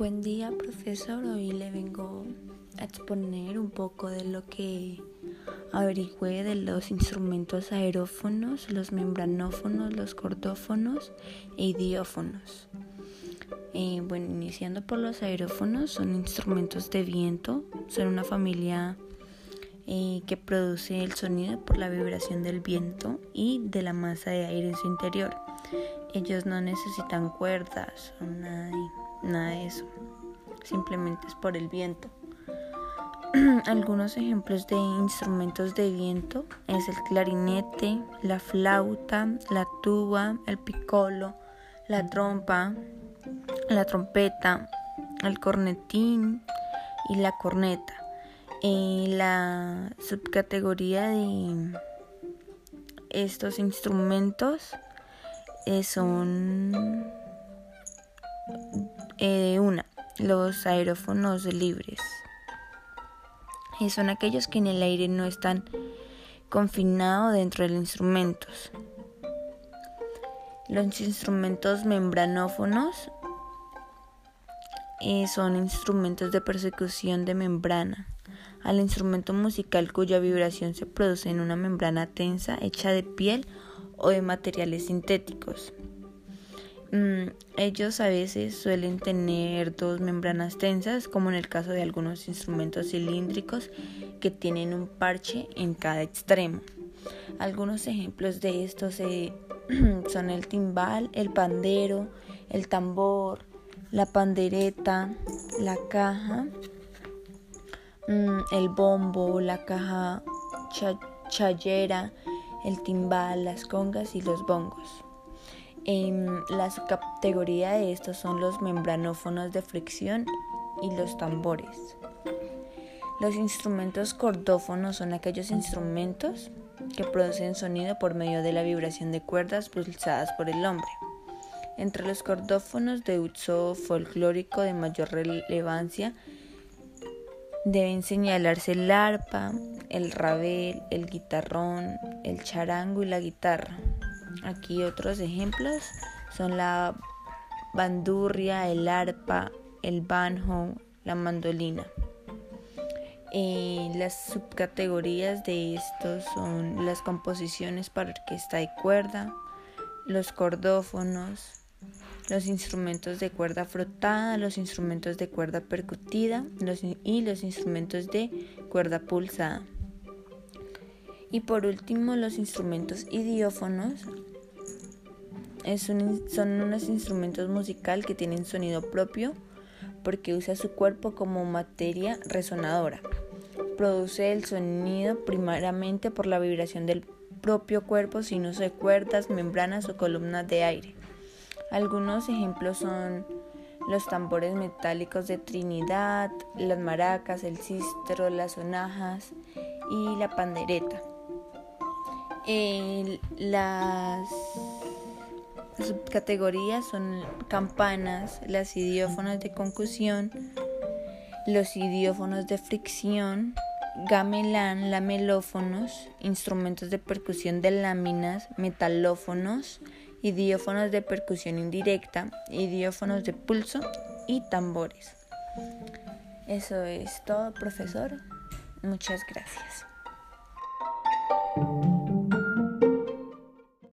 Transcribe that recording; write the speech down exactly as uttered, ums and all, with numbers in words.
Buen día, profesor. Hoy le vengo a exponer un poco de lo que averigüé de los instrumentos aerófonos, los membranófonos, los cordófonos e idiófonos. Eh, bueno, iniciando por los aerófonos, son instrumentos de viento, son una familia eh, que produce el sonido por la vibración del viento y de la masa de aire en su interior. Ellos no necesitan cuerdas o nada, nada de eso, simplemente es por el viento. Algunos ejemplos de instrumentos de viento es el clarinete, la flauta, la tuba, el piccolo, la trompa, la trompeta, el cornetín y la corneta. Eh, la subcategoría de estos instrumentos eh, son eh, una, los aerófonos libres. Eh, son aquellos que en el aire no están confinados dentro de los instrumentos. Los instrumentos membranófonos eh, son instrumentos de percusión de membrana, al instrumento musical cuya vibración se produce en una membrana tensa hecha de piel o de materiales sintéticos. Mm, ellos a veces suelen tener dos membranas tensas, como en el caso de algunos instrumentos cilíndricos que tienen un parche en cada extremo. Algunos ejemplos de estos eh, son el timbal, el pandero, el tambor, la pandereta, la caja, el bombo, la caja chayera, el timbal, las congas y los bongos. En la subcategoría de estos son los membranófonos de fricción y los tambores. Los instrumentos cordófonos son aquellos instrumentos que producen sonido por medio de la vibración de cuerdas pulsadas por el hombre. Entre los cordófonos de uso folclórico de mayor relevancia deben señalarse el arpa, el rabel, el guitarrón, el charango y la guitarra. Aquí otros ejemplos son la bandurria, el arpa, el banjo, la mandolina. Eh, las subcategorías de estos son las composiciones para orquesta y cuerda, los cordófonos, los instrumentos de cuerda frotada, los instrumentos de cuerda percutida los, y los instrumentos de cuerda pulsada. Y por último, los instrumentos idiófonos es un, son unos instrumentos musicales que tienen sonido propio porque usa su cuerpo como materia resonadora. Produce el sonido primariamente por la vibración del propio cuerpo sin uso de cuerdas, membranas o columnas de aire. Algunos ejemplos son los tambores metálicos de Trinidad, las maracas, el cistro, las sonajas y la pandereta. El, las subcategorías son campanas, las idiófonos de concusión, los idiófonos de fricción, gamelán, lamelófonos, instrumentos de percusión de láminas, metalófonos, idiófonos de percusión indirecta, idiófonos de pulso y tambores. Eso es todo, profesor. Muchas gracias.